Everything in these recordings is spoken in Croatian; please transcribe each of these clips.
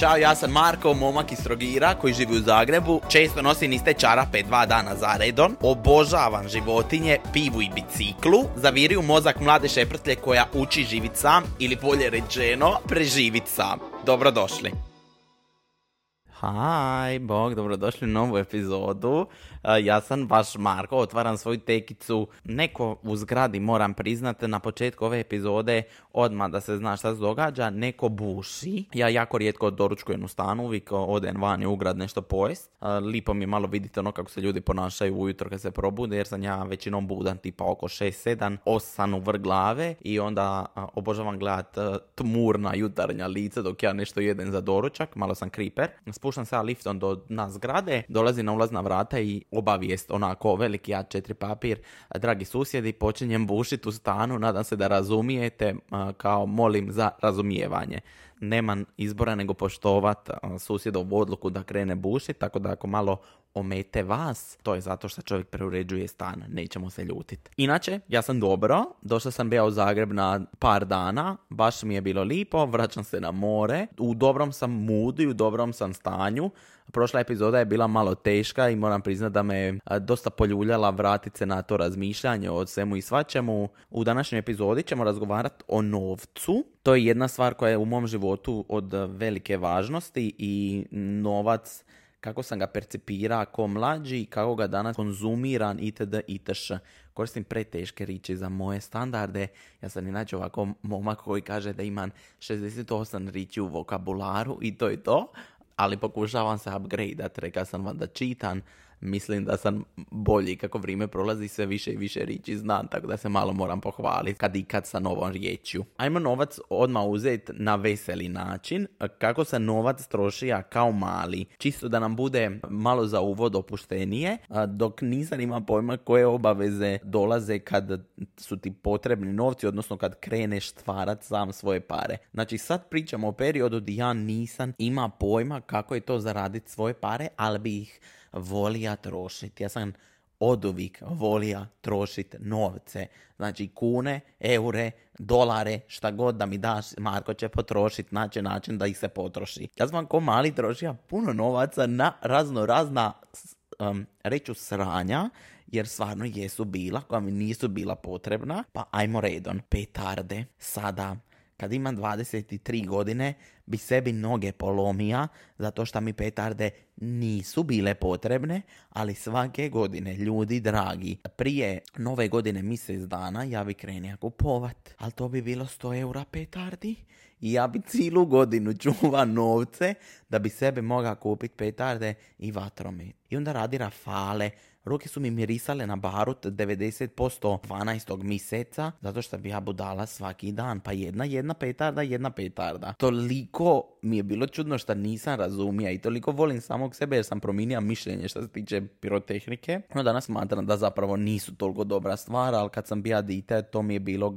Ćao, ja sam Marko, momak iz Trogira koji živi u Zagrebu. Često nosim iste čarape 2 dana za redom. Obožavam životinje, pivu i biciklu. Zaviri u mozak mlade šeprtlje koja uči živit sam, ili bolje rečeno, preživit sam. Dobrodošli. Haj, bog, dobrodošli u novu epizodu. Ja sam vaš Marko, otvaram svoju tekicu. Neko u zgradi, moram priznati, na početku ove epizode, odmah da se zna šta se događa, neko buši. Ja jako rijetko doručkujem u stanu, uvijek odem van i u grad nešto pojest. Lipo mi je malo vidjeti ono kako se ljudi ponašaju ujutro kad se probude, jer sam ja većinom budan tipa oko 6, 7, 8 u vrh glave i onda obožavam gledat tmurna jutarnja lica dok ja nešto jedem za doručak, malo sam kriper. Puštam se liftom do nas zgrade, dolazi na ulazna vrata i obavijest onako veliki A4 papir. Dragi susjedi, počinjem bušiti u stanu, nadam se da razumijete, kao molim za razumijevanje. Nemam izbora nego poštovat susjedovu odluku da krene bušiti, tako da ako malo omete vas, to je zato što čovjek preuređuje stan, nećemo se ljutiti. Inače, ja sam dobro, došla sam bila u Zagreb na par dana, baš mi je bilo lipo, vraćam se na more, u dobrom sam moodu i u dobrom sam stanju. Prošla epizoda je bila malo teška i moram priznati da me dosta poljuljala vratit se na to razmišljanje o svemu i svačemu. U današnjoj epizodi ćemo razgovarati o novcu. To je jedna stvar koja je u mom životu od velike važnosti i novac, kako sam ga percipira kao mlađi i kako ga danas konzumiran itd. itš. Koristim preteške riječi za moje standarde. Ja sam inače ovako momak koji kaže da imam 68 riječi u vokabularu i to je to. Ali pokušavam se upgradeat, rekao sam vam da čitam, mislim da sam bolji, kako vrijeme prolazi sve više i više riječi znam, tako da se malo moram pohvaliti kad i kad sa novom riječju. Ajmo novac odmah uzeti na veseli način, kako se novac trošija kao mali, čisto da nam bude malo za uvod opuštenije, dok nisam imam pojma koje obaveze dolaze kad su ti potrebni novci, odnosno kad kreneš stvarat sam svoje pare. Znači sad pričamo o periodu gdje ja nisam ima pojma kako je to zaraditi svoje pare, ali bi ih volija trošiti. Ja sam oduvijek volija trošiti novce. Znači kune, eure, dolare, šta god da mi daš, Marko će potrošiti, naći način da ih se potroši. Ja sam ko mali trošio puno novaca na raznorazna reću sranja, jer stvarno jesu bila, koja mi nisu bila potrebna. Pa ajmo redom. Petarde, sada kad imam 23 godine, bi sebi noge polomija zato što mi petarde nisu bile potrebne, ali svake godine, ljudi dragi, prije nove godine mjesec dana ja bi krenio kupovat, ali to bi bilo 100 eura petardi i ja bi cijelu godinu čuva novce da bi sebi mogao kupiti petarde i vatromet. I onda radi rafale, ruke su mi mirisale na barut 90% 12. mjeseca, zato što bi ja budala svaki dan, pa jedna petarda. Toliko mi je bilo čudno što nisam razumija i toliko volim samog sebe jer sam promijenio mišljenje što se tiče pirotehnike. No danas smatram da zapravo nisu toliko dobra stvar, ali kad sam bio dite to mi je bilo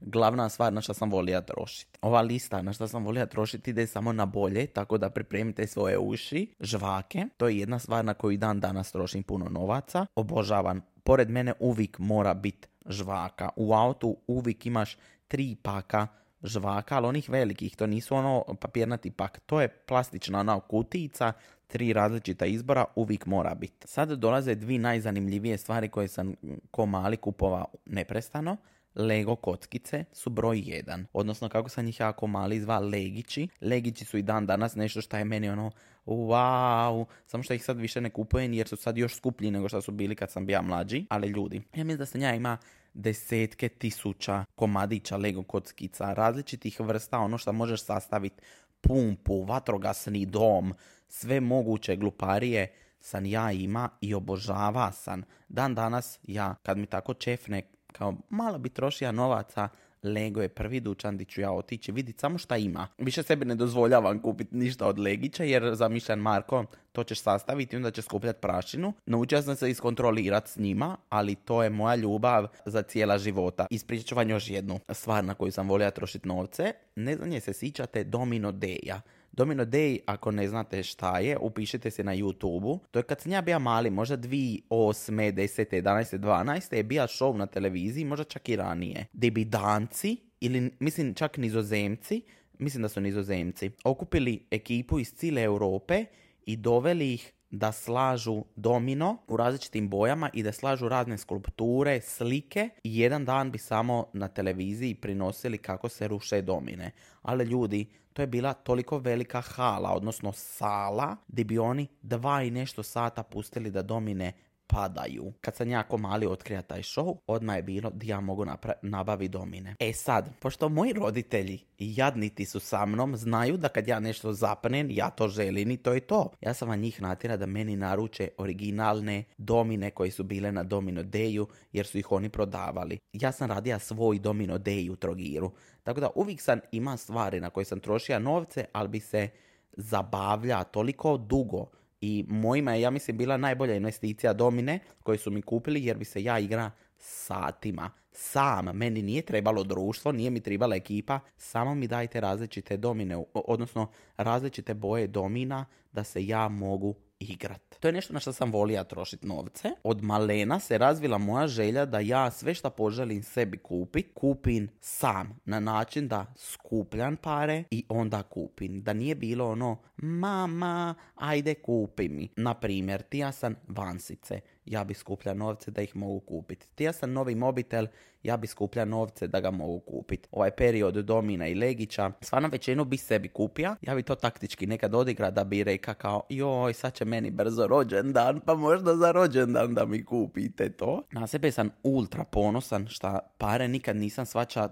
glavna stvar na što sam volio trošiti. Ova lista na što sam volio trošiti ide samo na bolje, tako da pripremite svoje uši, žvake, to je jedna stvar na koju dan danas trošim puno novaca. Obožavam, pored mene uvijek mora biti žvaka. U autu uvijek imaš 3 paka žvaka, ali onih velikih, to nisu ono papirnati pak, to je plastična ona kutica, 3 različita izbora uvijek mora biti. Sad dolaze 2 najzanimljivije stvari koje sam ko mali kupovao neprestano. Lego kockice su broj 1, odnosno kako sam ih jako mali zva legići. Legići su i dan danas nešto što je meni ono wow, samo što ih sad više ne kupujem jer su sad još skuplji nego što su bili kad sam bio mlađi. Ali ljudi, ja mislim da sam ja ima 10,000 komadića Lego kockica različitih vrsta, ono što možeš sastaviti, pumpu, vatrogasni dom, sve moguće gluparije sam ja ima i obožava sam. Dan danas ja kad mi tako čefne kao malo bi trošio novaca, Lego je prvi dućan gdje ću ja otići vidjeti samo šta ima. Više sebi ne dozvoljavam kupiti ništa od Legića jer zamišljam Marko, to ćeš sastaviti i onda ćeš skupljati prašinu. Naučio sam se iskontrolirati s njima, ali to je moja ljubav za cijela života. Ispričat ću vam još jednu stvar na koju sam volio trošiti novce. Ne znam je se sjećate Domino Deja. Domino Day, ako ne znate šta je, upišite se na YouTube-u. To je kad sam ja bio mali, možda 2008, 10, 11, 12, je bio show na televiziji, možda čak i ranije. Gdje bi danci, ili mislim čak nizozemci, mislim da su Nizozemci, okupili ekipu iz cijele Europe i doveli ih da slažu domino u različitim bojama i da slažu razne skulpture, slike, i jedan dan bi samo na televiziji prinosili kako se ruše domine. Ali ljudi, to je bila toliko velika hala, odnosno sala, gdje bi oni 2 i nešto sata pustili da domine padaju. Kad sam jako mali otkrija taj show, odmah je bilo da ja mogu nabavi domine. E sad, pošto moji roditelji jadniti su sa mnom, znaju da kad ja nešto zapnem, ja to želim i to je to. Ja sam vam njih natjera da meni naruče originalne domine koje su bile na Domino Dayu, jer su ih oni prodavali. Ja sam radija svoj Domino Day u Trogiru. Tako da uvijek sam ima stvari na koje sam trošio novce, ali bi se zabavlja toliko dugo. I mojima je, ja mislim, bila najbolja investicija domine koje su mi kupili, jer bi se ja igra satima. Sam, meni nije trebalo društvo, nije mi trebala ekipa, samo mi dajte različite domine, odnosno različite boje domina da se ja mogu igrat. To je nešto na što sam volio trošiti novce. Od malena se razvila moja želja da ja sve što poželim sebi kupim sam, na način da skupljam pare i onda kupim. Da nije bilo ono, mama, ajde kupi mi. Naprimjer, tija sam vansice, ja bi skupljao novce da ih mogu kupiti. Tija sam novi mobitel, ja bi skupljao novce da ga mogu kupiti. Ovaj period domina i legića, stvarno većinu bi sebi kupio, ja bi to taktički nekad odigra da bi reka kao, joj, sad će meni brzo rođendan, pa možda za rođendan da mi kupite to. Na sebe sam ultra ponosan šta pare nikad nisam svača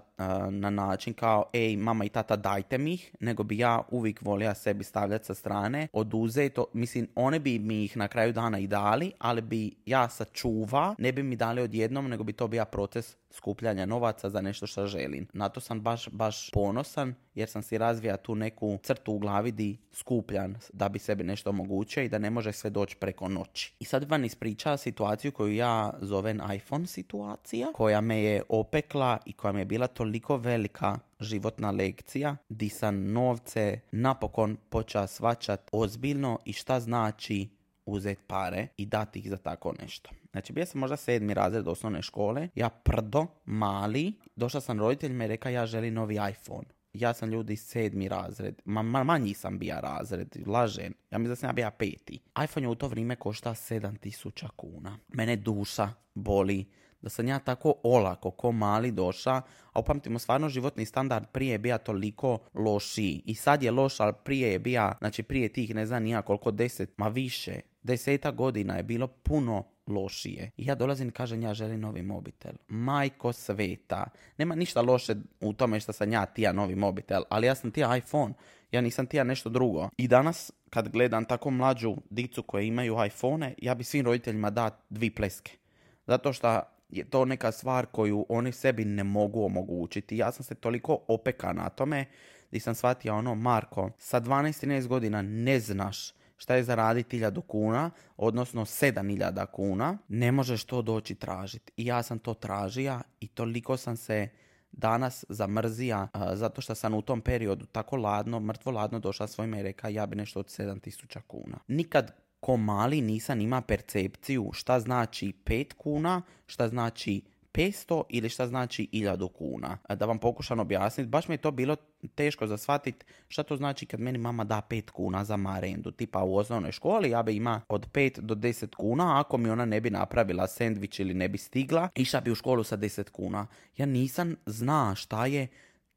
na način kao, ej, mama i tata dajte mi ih, nego bi ja uvijek volio sebi stavljati sa strane, oduzeti to, mislim, one bi mi ih na kraju dana i dali, ali bi ja sačuva, ne bi mi dali odjednom, nego bi to bio proces skupljanja novaca za nešto što želim. Na to sam baš ponosan, jer sam si razvija tu neku crtu u glavi di skupljan da bi sebi nešto omogućio i da ne može sve doći preko noći. I sad vam ispriča situaciju koju ja zovem iPhone situacija, koja me je opekla i koja mi je bila toliko velika životna lekcija, di sam novce napokon počeo svačat ozbiljno i šta znači uzeti pare i dati ih za tako nešto. Znači, bio sam možda 7. razred osnovne škole, ja prdo, mali, došla sam roditeljima i rekao ja želim novi iPhone. Ja sam ljudi 7. razred, manji sam bio razred, lažen, ja mislim da sam ja bio 5. iPhone je u to vrijeme košta 7.000 kuna. Mene duša boli da sam ja tako olako ko mali došao, a upamtimo stvarno životni standard prije je bio toliko lošiji. I sad je loš, ali prije je bio, znači prije tih ne znam nija koliko 10 godina je bilo puno lošije. I ja dolazim i kažem ja želim novi mobitel. Majko sveta. Nema ništa loše u tome što sam ja tija novi mobitel, ali ja sam tija iPhone. Ja nisam tija nešto drugo. I danas kad gledam tako mlađu dicu koje imaju iPhone, ja bi svim roditeljima da 2 pleske. Zato što je to neka stvar koju oni sebi ne mogu omogućiti. Ja sam se toliko opeka na tome da sam shvatio ono, Marko, sa 12-13 godina ne znaš šta je zaraditi 1000 kuna, odnosno 7.000 kuna, ne možeš to doći tražiti. I ja sam to tražija i toliko sam se danas zamrzija zato što sam u tom periodu tako ladno, mrtvo ladno došla svojima i reka ja bi nešto od 7.000 kuna. Nikad ko mali nisam ima percepciju šta znači 5 kuna, šta znači 500 ili šta znači 1000 kuna. Da vam pokušam objasniti, baš mi je to bilo teško za shvatiti šta to znači kad meni mama da 5 kuna za marendu. Tipa u osnovnoj školi ja bi ima od 5 do 10 kuna, ako mi ona ne bi napravila sendvič ili ne bi stigla, išla bi u školu sa 10 kuna. Ja nisam zna šta je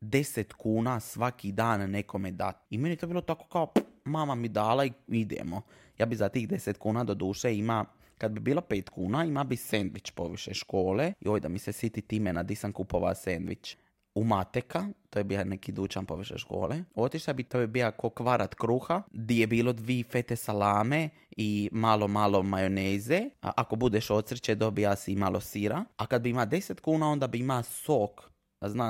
10 kuna svaki dan nekome dat. I meni to bilo tako kao mama mi dala i idemo. Ja bi za tih 10 kuna do duše ima, kad bi bilo 5 kuna, ima bi sendvič poviše škole. Joj, da mi se siti timena di sam kupovao sendvič. U Mateka, to je bio neki dućan poviše škole, otišla bi, to je bio ko kvarat kruha, di je bilo 2 fete salame i malo majoneze. A ako budeš ocrće, dobija si i malo sira. A kad bi ima 10 kuna, onda bi ima sok.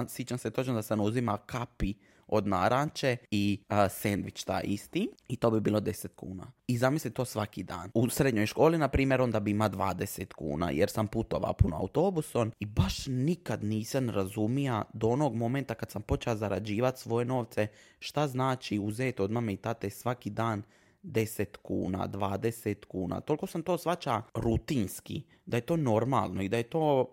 Sjećam se točno da sam uzima kapi od naranče i sendvič ta isti. I to bi bilo 10 kuna. I zamisli to svaki dan. U srednjoj školi, na primjer, onda bi ima 20 kuna jer sam putovao puno autobusom i baš nikad nisam razumija do onog momenta kad sam počela zarađivati svoje novce šta znači uzeti od mame i tate svaki dan 10 kuna, 20 kuna. Toliko sam to svača rutinski, da je to normalno i da je to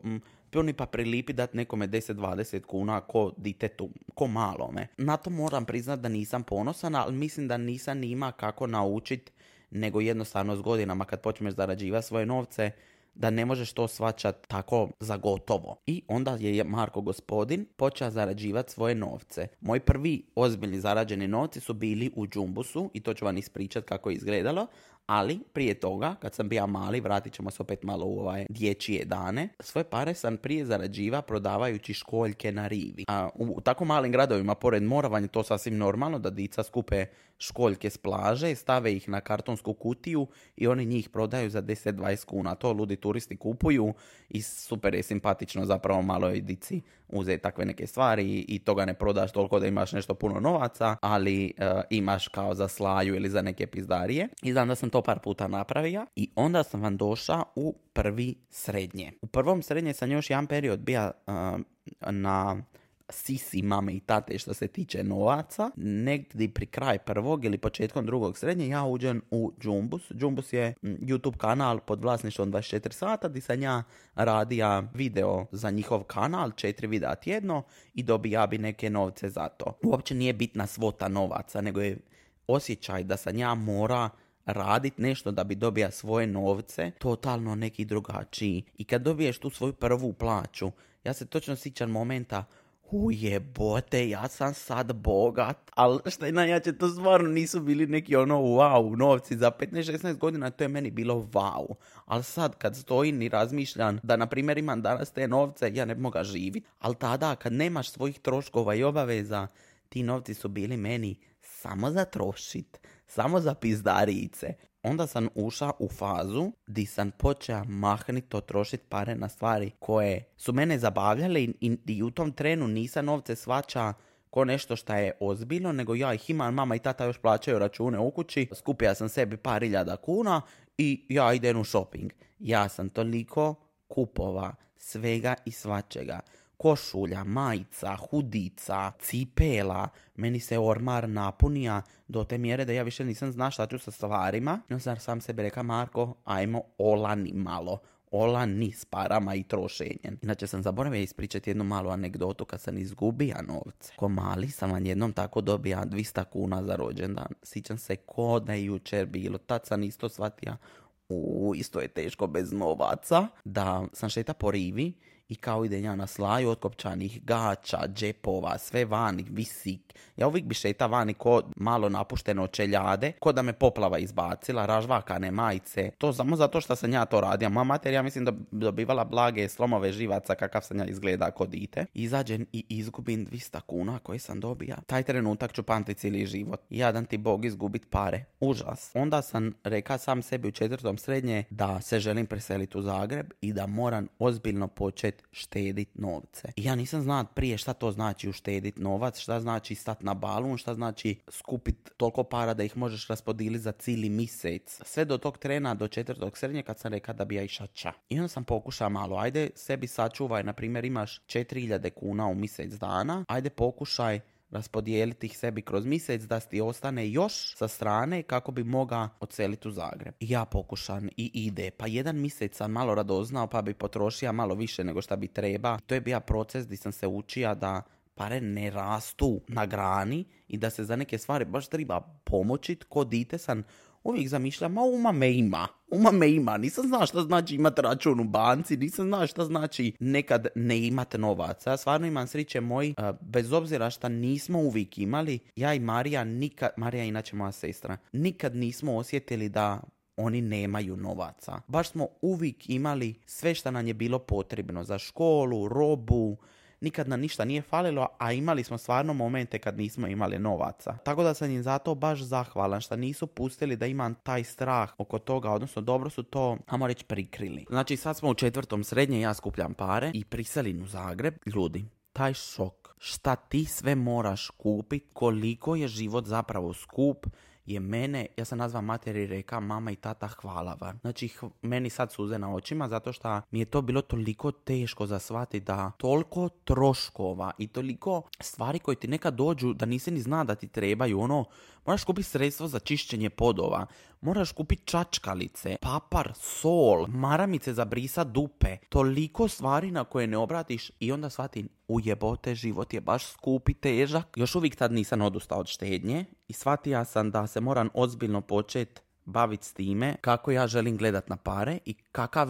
oni pa prilipi dati nekome 10-20 kuna ko ditetu, ko malome. Na to moram priznat da nisam ponosan, ali mislim da nisam ima kako naučit, nego jednostavno s godinama kad počneš zarađivati svoje novce, da ne možeš to shvaćat tako za gotovo. I onda je Marko Gospodin počeo zarađivati svoje novce. Moji prvi ozbiljni zarađeni novci su bili u Džumbusu i to ću vam ispričat kako je izgledalo, ali prije toga, kad sam bio mali, vratit ćemo se opet malo u ovaj dječje dane, svoje pare sam prije zarađiva prodavajući školjke na rivi. A u tako malim gradovima, pored Moravanja, to sasvim normalno da dica skupe školjke s plaže, stave ih na kartonsku kutiju i oni njih prodaju za 10-20 kuna. To ludi turisti kupuju i super je simpatično zapravo maloj dici uzeti takve neke stvari i toga ne prodaš toliko da imaš nešto puno novaca, ali imaš kao za slaju ili za neke pizdarije. I znam da sam to par puta napravio i onda sam vam došao u prvi srednje. U prvom srednje sam još jedan period bio na sisi mame i tate što se tiče novaca. Negdje pri kraj prvog ili početkom drugog srednje ja uđem u Džumbus. Džumbus je YouTube kanal pod vlasništvom 24 sata gdje sam ja radija video za njihov kanal, 4 videa tjedno i dobija bi neke novce za to. Uopće nije bitna svota novaca, nego je osjećaj da sam ja mora radit nešto da bi dobija svoje novce, totalno neki drugačiji. I kad dobiješ tu svoju prvu plaću, ja se točno sjećam momenta, ujebote, ja sam sad bogat, ali šta je najjače, to stvarno nisu bili neki ono wow novci, za 15-16 godina to je meni bilo wow, ali sad kad stojim i razmišljam da na primjer imam danas te novce, ja ne mogu ga živit, ali tada kad nemaš svojih troškova i obaveza, ti novci su bili meni samo za trošit, samo za pizdarice. Onda sam ušao u fazu di sam počeo mahnito trošiti pare na stvari koje su mene zabavljale i u tom trenu nisam novce svača ko nešto šta je ozbiljno, nego ja ih imam, mama i tata još plaćaju račune u kući, skupio sam sebi par iljada kuna i ja idem u shopping. Ja sam toliko kupova svega i svačega. Košulja, majica, hudica, cipela, meni se ormar napunija do te mjere da ja više nisam znao šta ću sa stvarima. No sam sebi reka, Marko, ajmo olani malo, olani s parama i trošenjem. Inače sam zaboravio ispričati jednu malu anegdotu kad sam izgubio novce. Ko mali sam vam jednom tako dobija 200 kuna za rođendan. Sjećam se ko da je jučer bilo, tad sam isto shvatio, isto je teško bez novaca, da sam šeta po rivi i kao idem ja na slaju otkopčanih gača, džepova, sve vani, visik. Ja uvijek bi šeta vani ko malo napušteno čeljade, ko da me poplava izbacila, ražvakane majice. To samo zato što sam ja to radio. Moja mater, ja mislim da dobivala blage slomove živaca kakav sam ja izgleda ko dite. Izađem i izgubim 200 kuna koje sam dobija. Taj trenutak ću pamtiti cijeli život. Jadan ti Bog izgubit pare. Užas. Onda sam reka sam sebi u 4. srednje da se želim preseliti u Zagreb i da moram ozbiljno početi štedit novce. I ja nisam znao prije šta to znači uštedit novac, šta znači stat na balun, šta znači skupit toliko para da ih možeš raspodiliti za cijeli mjesec. Sve do tog trena, do 4. srednje kad sam rekao da bi ja iša ča. I onda sam pokušao malo, ajde sebi sačuvaj, na primjer imaš 4000 kuna u mjesec dana, ajde pokušaj raspodijeliti ih sebi kroz mjesec da ti ostane još sa strane kako bi mogao odseliti u Zagreb. I ja pokušam i ide. Pa jedan mjesec sam malo radoznao pa bi potrošio malo više nego šta bi treba. To je bio proces gdje sam se učio da pare ne rastu na grani i da se za neke stvari baš treba pomoći. Ko dite sam uvijek zamišljam, a uma me ima, nisam znao šta znači imati račun u banci, nisam znao šta znači nekad ne imati novaca. Ja stvarno imam sriće moji, bez obzira šta nismo uvijek imali, ja i Marija nikad, Marija inače moja sestra, nikad nismo osjetili da oni nemaju novaca. Baš smo uvijek imali sve šta nam je bilo potrebno za školu, robu, nikad nam ništa nije falilo, a imali smo stvarno momente kad nismo imali novaca. Tako da sam im zato baš zahvalan što nisu pustili da imam taj strah oko toga, odnosno dobro su to, ajmo reći, prikrili. Znači sad smo u 4. srednje, ja skupljam pare i priselim u Zagreb. Ljudi, taj šok, šta ti sve moraš kupit, koliko je život zapravo skup je mene, ja sam nazva mater i reka mama i tata hvala vam. Znači meni sad suze na očima zato što mi je to bilo toliko teško za shvatiti da toliko troškova i toliko stvari koje ti nekad dođu da nisi ni zna da ti trebaju, ono, moraš kupiti sredstvo za čišćenje podova, moraš kupiti čačkalice, papar, sol, maramice za brisa dupe, toliko stvari na koje ne obratiš i onda shvatim, ujebote, život je baš skup i težak. Još uvijek tad nisam odustao od štednje i shvatio sam da se moram ozbiljno početi baviti s time kako ja želim gledat na pare i kakav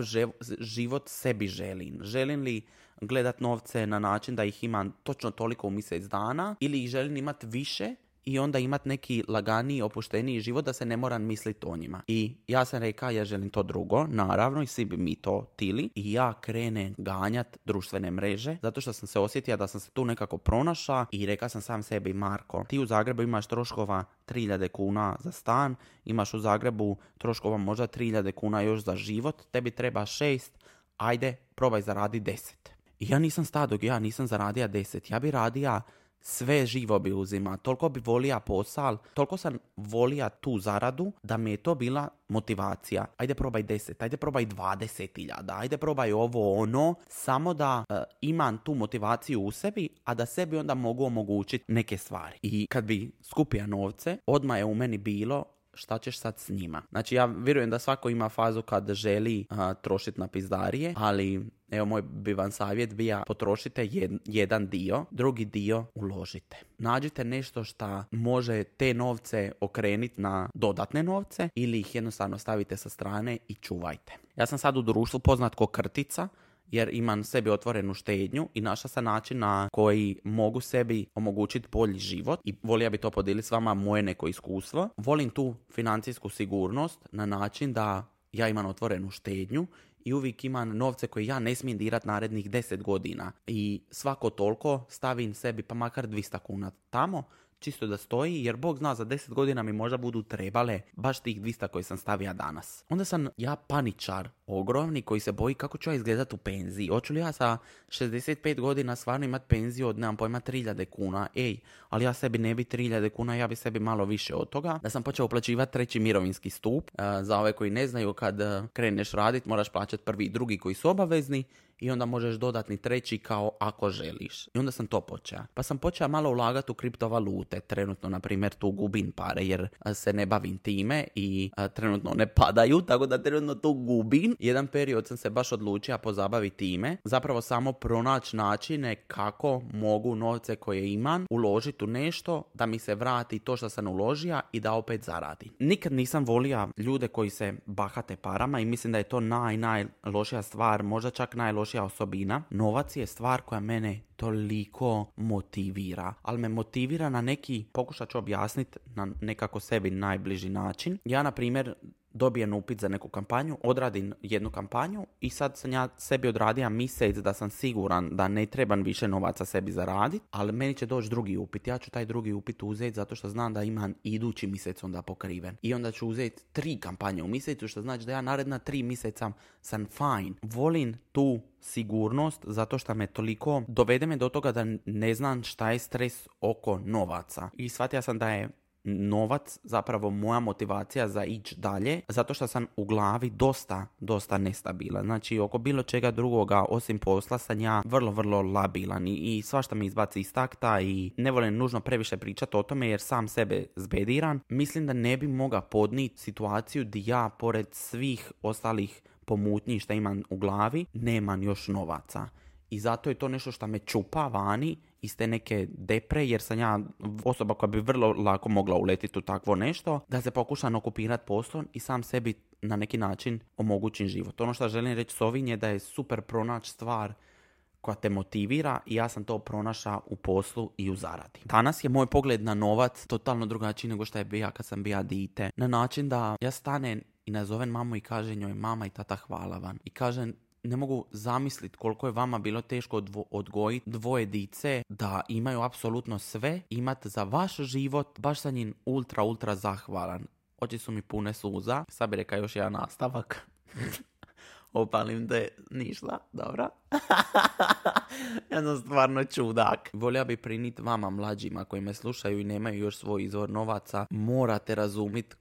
život sebi želim. Želim li gledat novce na način da ih imam točno toliko u mjesec dana ili ih želim imati više i onda imat neki laganiji, opušteniji život da se ne moram misliti o njima. I ja sam rekao, ja želim to drugo, naravno, i svi bi mi to tili. I ja krenem ganjat društvene mreže, zato što sam se osjetio da sam se tu nekako pronaša i rekao sam sam sebi, Marko, ti u Zagrebu imaš troškova 3000 kuna za stan, imaš u Zagrebu troškova možda 3000 kuna još za život, tebi treba 6, ajde, probaj zaradi 10. I ja nisam stadog, ja nisam zaradio 10, ja bi radija sve živo bi uzima, toliko bi volija posao, toliko sam volija tu zaradu da mi je to bila motivacija. Ajde probaj 10, ajde probaj 20.000, ajde probaj ovo ono, samo da imam tu motivaciju u sebi, a da sebi onda mogu omogućiti neke stvari. I kad bi skupio novce, odmah je u meni bilo šta ćeš sad s njima. Znači ja vjerujem da svako ima fazu kad želi trošiti na pizdarije, ali evo moj bi vam savjet bio, potrošite jedan dio, drugi dio uložite. Nađite nešto što može te novce okrenuti na dodatne novce ili ih jednostavno stavite sa strane i čuvajte. Ja sam sad u društvu poznat ko krtica, jer imam sebi otvorenu štednju i našla sam način na koji mogu sebi omogućiti bolji život i volio bi to podijeliti s vama moje neko iskustvo. Volim tu financijsku sigurnost na način da ja imam otvorenu štednju i uvijek imam novce koje ja ne smijem dirati narednih 10 godina i svako toliko stavim sebi pa makar 200 kuna tamo, čisto da stoji, jer Bog zna, za 10 godina mi možda budu trebale baš tih 200 koje sam stavio danas. Onda sam ja paničar ogromni koji se boji kako ću ja izgledat u penziji. Hoću li ja sa 65 godina stvarno imat penziju od, nemam pojma, 3000 kuna? Ej, ali ja sebi ne bi 3000 kuna, ja bi sebi malo više od toga. Da sam počeo uplaćivati 3. mirovinski stup. Za ove koji ne znaju, kad kreneš radit, moraš plaćati 1. i 2. koji su obavezni. I onda možeš dodatni 3. kao ako želiš. I onda sam to počeo. Pa sam počeo malo ulagati u kriptovalute. Trenutno, na primjer, tu gubim pare jer se ne bavim time i trenutno ne padaju, tako da trenutno tu gubim. Jedan period sam se baš odlučio pozabaviti time. Zapravo samo pronaći načine kako mogu novce koje imam uložiti u nešto da mi se vrati to što sam uložio i da opet zaradim. Nikad nisam volio ljude koji se bahate parama i mislim da je to najlošija stvar, možda čak najlošija osobina. Novac je stvar koja mene toliko motivira, ali me motivira na neki, pokušat ću objasniti na nekako sebi najbliži način. Ja, na primjer, dobijem upit za neku kampanju, odradim jednu kampanju i sad sam ja sebi odradio mjesec da sam siguran da ne trebam više novaca sebi zaraditi, ali meni će doći drugi upit. Ja ću taj drugi upit uzeti zato što znam da imam idući mjesec onda pokriven. I onda ću uzeti 3 kampanje u mjesecu, što znači da ja naredna 3 mjeseca sam fine. Volim tu sigurnost zato što me toliko dovede me do toga da ne znam šta je stres oko novaca. I shvatio sam da je novac zapravo moja motivacija za ići dalje, zato što sam u glavi dosta nestabilan. Znači, oko bilo čega drugoga osim posla sam ja vrlo labilan i svašta mi izbaci iz takta i ne volim nužno previše pričati o tome jer sam sebe zbediram. Mislim da ne bi mogao podnijeti situaciju di ja, pored svih ostalih pomutnji što imam u glavi, nemam još novaca. I zato je to nešto što me čupa vani iz te neke depre, jer sam ja osoba koja bi vrlo lako mogla uletiti u takvo nešto, da se pokušam okupirati poslom i sam sebi na neki način omogućim život. Ono što želim reći s ovim je da je super pronaći stvar koja te motivira i ja sam to pronašao u poslu i u zaradi. Danas je moj pogled na novac totalno drugačiji nego što je bio kad sam bio dijete. Na način da ja stanem i nazovem mamu i kažem njoj, mama i tata hvala vam. I kažem, ne mogu zamisliti koliko je vama bilo teško odgojiti 2 dice da imaju apsolutno sve, imati za vaš život, baš sam njim ultra zahvalan. Oči su mi pune suza, sad bi rekao još jedan nastavak. opalim da je ništa, dobro. Jedno stvarno čudak. Volja bi prinit vama mlađima koji me slušaju i nemaju još svoj izvor novaca. Morate razumit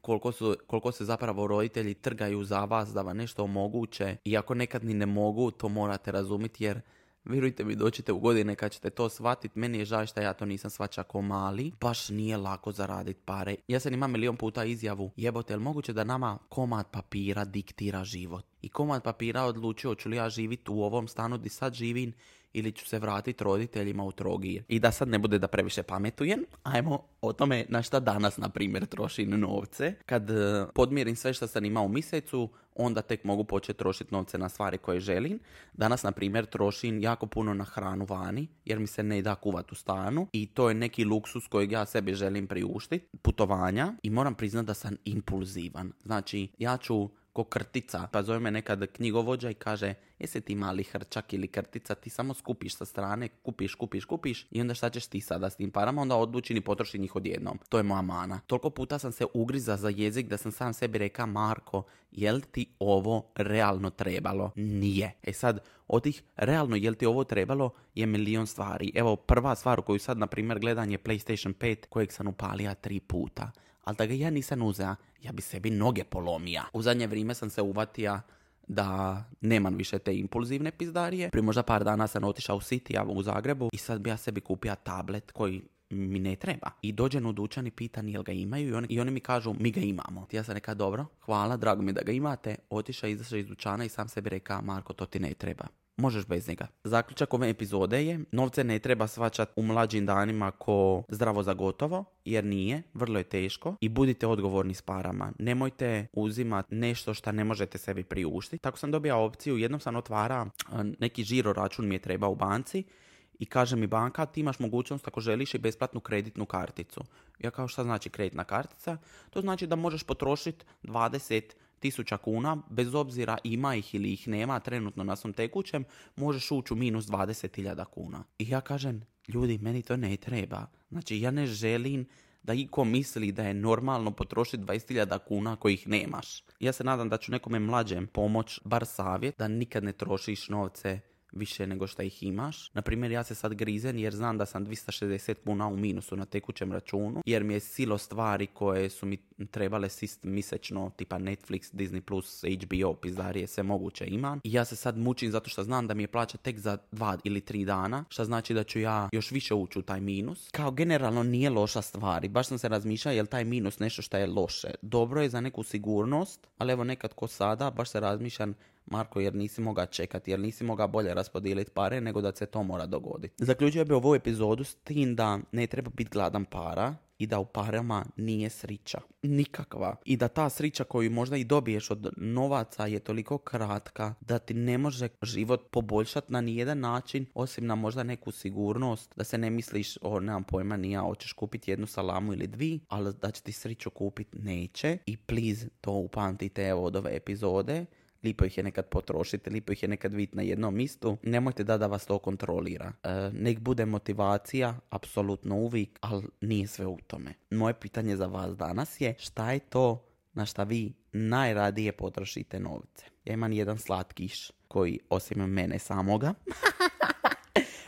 koliko se zapravo roditelji trgaju za vas da vam nešto omoguće. I ako nekad ni ne mogu, to morate razumit jer... Vjerujte mi, doćete u godine kad ćete to shvatit. Meni je žao što ja to nisam shvaćao ko mali. Baš nije lako zaradit pare. Ja sam imam milion puta izjavu. Jebote, jel moguće da nama komad papira diktira život? I komad papira odlučio ću li ja živit u ovom stanu di sad živim ili ću se vratit roditeljima u Trogir. I da sad ne bude da previše pametujem, ajmo o tome na šta danas, na primjer, trošim novce. Kad podmirim sve što sam imao u mjesecu, onda tek mogu početi trošiti novce na stvari koje želim. Danas, na primjer, trošim jako puno na hranu vani, jer mi se ne da kuvat u stanu. I to je neki luksus kojeg ja sebi želim priuštiti. Putovanja. I moram priznat da sam impulzivan. Znači, ja ću... ko krtica. Pa zove me nekad knjigovođa i kaže, jesi ti mali hrčak ili krtica, ti samo skupiš sa strane, kupiš i onda šta ćeš ti sada s tim parama, onda odluči ni potroši njih odjednom. To je moja mana. Toliko puta sam se ugriza za jezik da sam sam sebi reka, Marko, jel ti ovo realno trebalo? Nije. E sad, od tih realno jel ti ovo trebalo je milion stvari. Evo, prva stvar koju sad, na primjer, gledam je PlayStation 5 kojeg sam upalija 3 puta. Ali da ga ja nisam uzeo, ja bi sebi noge polomija. U zadnje vrijeme sam se uvatija da nemam više te impulzivne pizdarije. Prije možda par dana sam otišao u City, u Zagrebu, i sad bi ja sebi kupio tablet koji mi ne treba. I dođem u dućan i pitan jel ga imaju i oni mi kažu, mi ga imamo. Ja sam rekao, dobro, hvala, drago mi da ga imate. Otišao, izašao iz dućana i sam sebi rekao, Marko, to ti ne treba. Možeš bez njega. Zaključak ove epizode je, novce ne treba shvaćati u mlađim danima ko zdravo za gotovo, jer nije, vrlo je teško, i budite odgovorni s parama. Nemojte uzimati nešto što ne možete sebi priuštiti. Tako sam dobio opciju, jednom sam otvara neki žiro račun mi je treba u banci i kaže mi banka, ti imaš mogućnost ako želiš i besplatnu kreditnu karticu. Ja kao, šta znači kreditna kartica? To znači da možeš potrošiti 20.000 kuna, bez obzira ima ih ili ih nema, trenutno na svom tekućem, možeš ući u minus 20.000 kuna. I ja kažem, ljudi, meni to ne treba. Znači, ja ne želim da iko misli da je normalno potrošiti 20.000 kuna kojih nemaš. Ja se nadam da ću nekome mlađem pomoć, bar savjet, da nikad ne trošiš novce više nego što ih imaš. Naprimjer, ja se sad grizen jer znam da sam 260 kuna u minusu na tekućem računu, jer mi je silo stvari koje su mi trebale sist mjesečno, tipa Netflix, Disney+, HBO, pizdarije, sve moguće imam. I ja se sad mučim zato što znam da mi je plaća tek za 2 ili 3 dana, što znači da ću ja još više ući u taj minus. Kao, generalno nije loša stvar i baš sam se razmišljao jel taj minus nešto što je loše. Dobro je za neku sigurnost, ali evo nekad ko sada, baš se razmišljam, Marko, jer nisi mogao čekati, jer nisi mogao bolje raspodijeliti pare nego da se to mora dogoditi. Zaključio bi ovu epizodu s tim da ne treba biti gladan para i da u parama nije srića. Nikakva. I da ta srića koju možda i dobiješ od novaca je toliko kratka da ti ne može život poboljšati na nijedan način, osim na možda neku sigurnost, da se ne misliš, nemam pojma, nija, hoćeš kupiti 1 salamu ili 2, ali da će ti sriću kupiti neće. I please, to upamtite evo od ove epizode. Lipo ih je nekad potrošiti, lipo ih je nekad vidjeti na jednom mistu. Nemojte da vas to kontrolira. Nek bude motivacija, apsolutno uvijek, ali nije sve u tome. Moje pitanje za vas danas je, šta je to na šta vi najradije potrošite novce? Ja imam jedan slatkiš koji, osim mene samoga,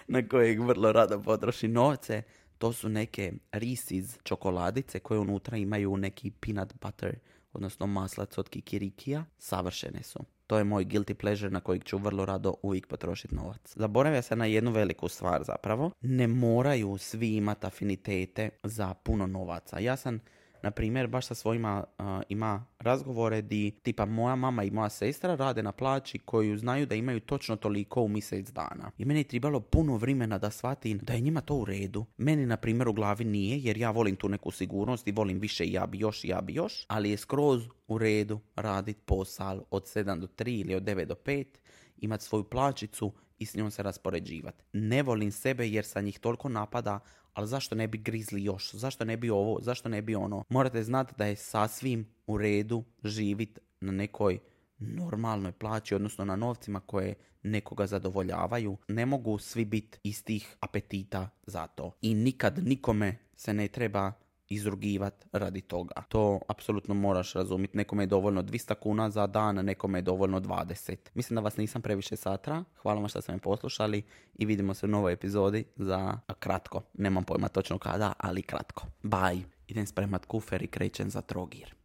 na kojeg vrlo rado potroši novce, to su neke Reese's čokoladice koje unutra imaju neki peanut butter, odnosno maslac od kikirikija, savršene su. To je moj guilty pleasure na kojeg ću vrlo rado uvijek potrošiti novac. Zaboravlja se na jednu veliku stvar zapravo. Ne moraju svi imati afinitete za puno novaca. Ja sam, na primjer, baš sa svojima ima razgovore di tipa moja mama i moja sestra rade na plaći koju znaju da imaju točno toliko u mjesec dana. I meni je trebalo puno vremena da shvatim da je njima to u redu. Meni, na primjer, u glavi nije, jer ja volim tu neku sigurnost i volim više ja bi još, ali je skroz u redu raditi posao od 7 do 3 ili od 9 do 5, imati svoju plaćicu i s njom se raspoređivati. Ne volim sebe jer sa njih toliko napada, ali zašto ne bi grizli još, zašto ne bi ovo, zašto ne bi ono. Morate znati da je sasvim u redu živjeti na nekoj normalnoj plaći, odnosno na novcima koje nekoga zadovoljavaju. Ne mogu svi biti istih apetita za to. I nikad nikome se ne treba izrugivati radi toga. To apsolutno moraš razumjeti. Nekome je dovoljno 200 kuna za dan, nekome je dovoljno 20. Mislim da vas nisam previše satra. Hvala vam što ste me poslušali i vidimo se u novoj epizodi za kratko. Nemam pojma točno kada, ali kratko. Bye. Idem spremat kufer i krećem za Trogir.